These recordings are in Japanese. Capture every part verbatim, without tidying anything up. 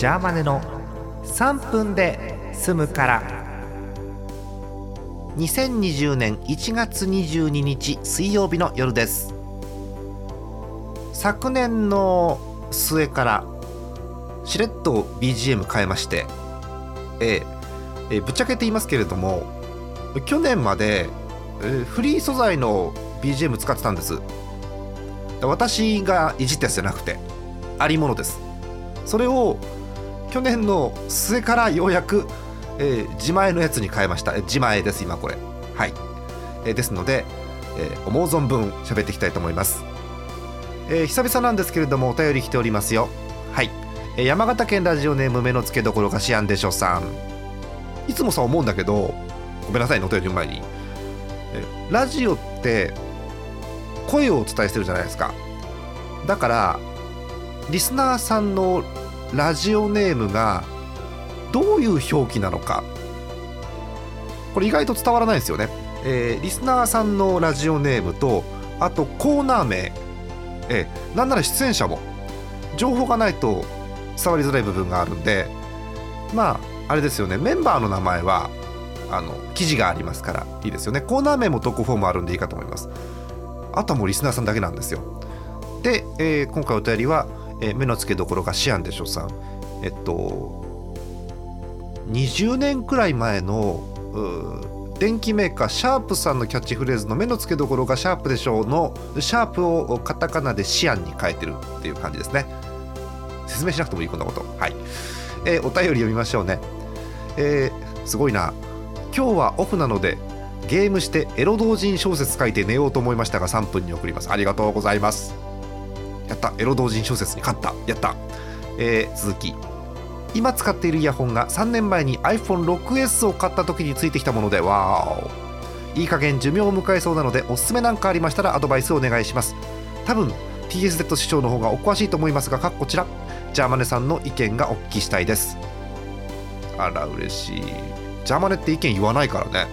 ジャーマネのさんぷんで済むから。にせんにじゅうねんいちがつにじゅうににち水曜日の夜です。昨年の末からしれっと ビージーエム 変えまして、えーえー、ぶっちゃけて言いますけれども、去年まで、えー、フリー素材の ビージーエム 使ってたんです。私がいじったやつじゃなくてありものです。それを去年の末からようやく、えー、自前のやつに変えました。自前です今これ、はい、えー、ですので、えー、思う存分喋っていきたいと思います。えー、久々なんですけれどもお便り来ておりますよ。はい、えー、山形県ラジオネーム目の付けどころがしあんでしょさん。いつもさ思うんだけどごめんなさいねお便りの前に、えー、ラジオって声をお伝えしてるじゃないですか。だからリスナーさんのラジオネームがどういう表記なのか、これ意外と伝わらないですよね。えー、リスナーさんのラジオネームとあとコーナー名、えー、なんなら出演者も情報がないと伝わりづらい部分があるんで、まああれですよね、メンバーの名前はあの記事がありますからいいですよね。コーナー名も投稿フォームあるんでいいかと思います。あとはもうリスナーさんだけなんですよ。で、えー、今回お便りは、えー、目の付けどころがシアンでしょさん。えっとにじゅうねんくらい前の電機メーカーシャープさんのキャッチフレーズの目の付けどころがシャープでしょのシャープをカタカナでシアンに変えてるっていう感じですね。説明しなくてもいいこんなこと。はい、えー、お便り読みましょうね。えー、すごいな。今日はオフなのでゲームしてエロ同人小説書いて寝ようと思いましたがさんぷんに送ります。ありがとうございます。やった、エロ同人小説に勝った、やった、えー、続き、今使っているイヤホンがさんねんまえに アイフォンシックスエス を買った時についてきたもので、わー、いい加減寿命を迎えそうなのでおすすめなんかありましたらアドバイスをお願いします。多分 ティーエスゼット 師匠の方がお詳しいと思いますが、こちらジャーマネさんの意見がお聞きしたいです。あら嬉しい。ジャーマネって意見言わないからね、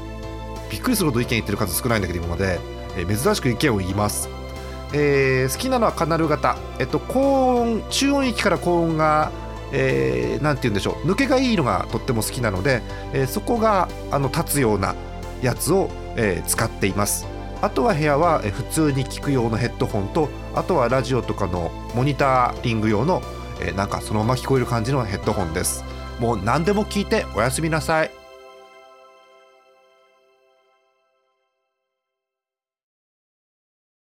びっくりするほど意見言ってる数少ないんだけど今まで、えー、珍しく意見を言います。えー、好きなのはカナル型、えっと、高音中音域から高音が、えー、なんて言うんでしょう、抜けがいいのがとっても好きなので、えー、そこがあの立つようなやつを、えー、使っています。あとは部屋は、えー、普通に聞く用のヘッドホンと、あとはラジオとかのモニタリング用の、えー、なんかそのまま聞こえる感じのヘッドホンです。もう何でも聞いておやすみなさい。